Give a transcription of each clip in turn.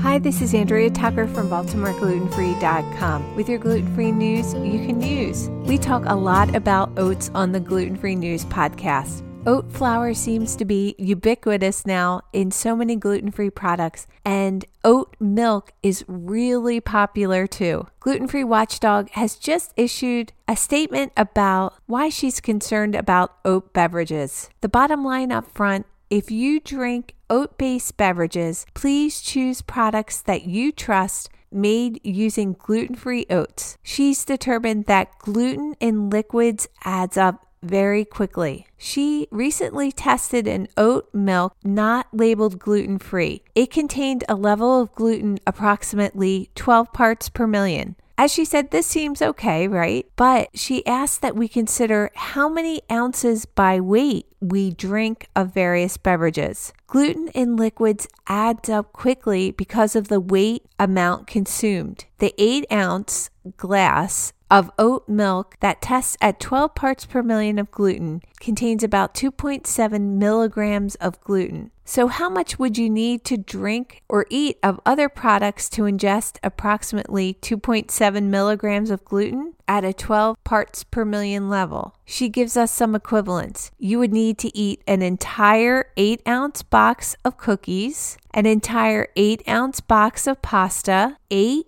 Hi, this is Andrea Tucker from BaltimoreGlutenFree.com with your gluten-free news you can use. We talk a lot about oats on the Gluten-Free News podcast. Oat flour seems to be ubiquitous now in so many gluten-free products, and oat milk is really popular too. Gluten-Free Watchdog has just issued a statement about why she's concerned about oat beverages. The bottom line up front: if you drink oat-based beverages, please choose products that you trust made using gluten-free oats. She's determined that gluten in liquids adds up very quickly. She recently tested an oat milk not labeled gluten-free. It contained a level of gluten approximately 12 parts per million. As she said, this seems okay, right? But she asked that we consider how many ounces by weight we drink of various beverages. Gluten in liquids adds up quickly because of the weight amount consumed. The 8-ounce glass of oat milk that tests at 12 parts per million of gluten contains about 2.7 milligrams of gluten. So how much would you need to drink or eat of other products to ingest approximately 2.7 milligrams of gluten at a 12 parts per million level? She gives us some equivalents. You would need to eat an entire 8-ounce box of cookies, an entire 8-ounce box of pasta, 8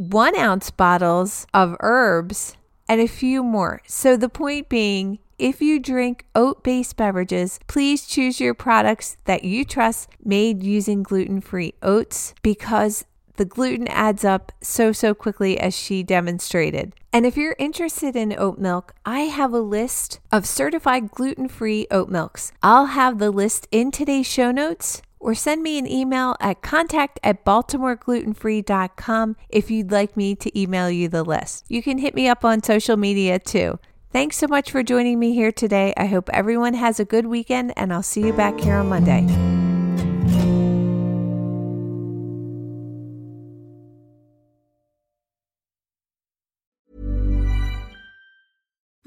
1-ounce bottles of herbs, and a few more. So the point being, if you drink oat-based beverages, please choose your products that you trust made using gluten-free oats, because the gluten adds up so quickly, as she demonstrated. And if you're interested in oat milk, I have a list of certified gluten-free oat milks. I'll have the list in today's show notes, or send me an email at contact@baltimoreglutenfree.com if you'd like me to email you the list. You can hit me up on social media too. Thanks so much for joining me here today. I hope everyone has a good weekend, and I'll see you back here on Monday.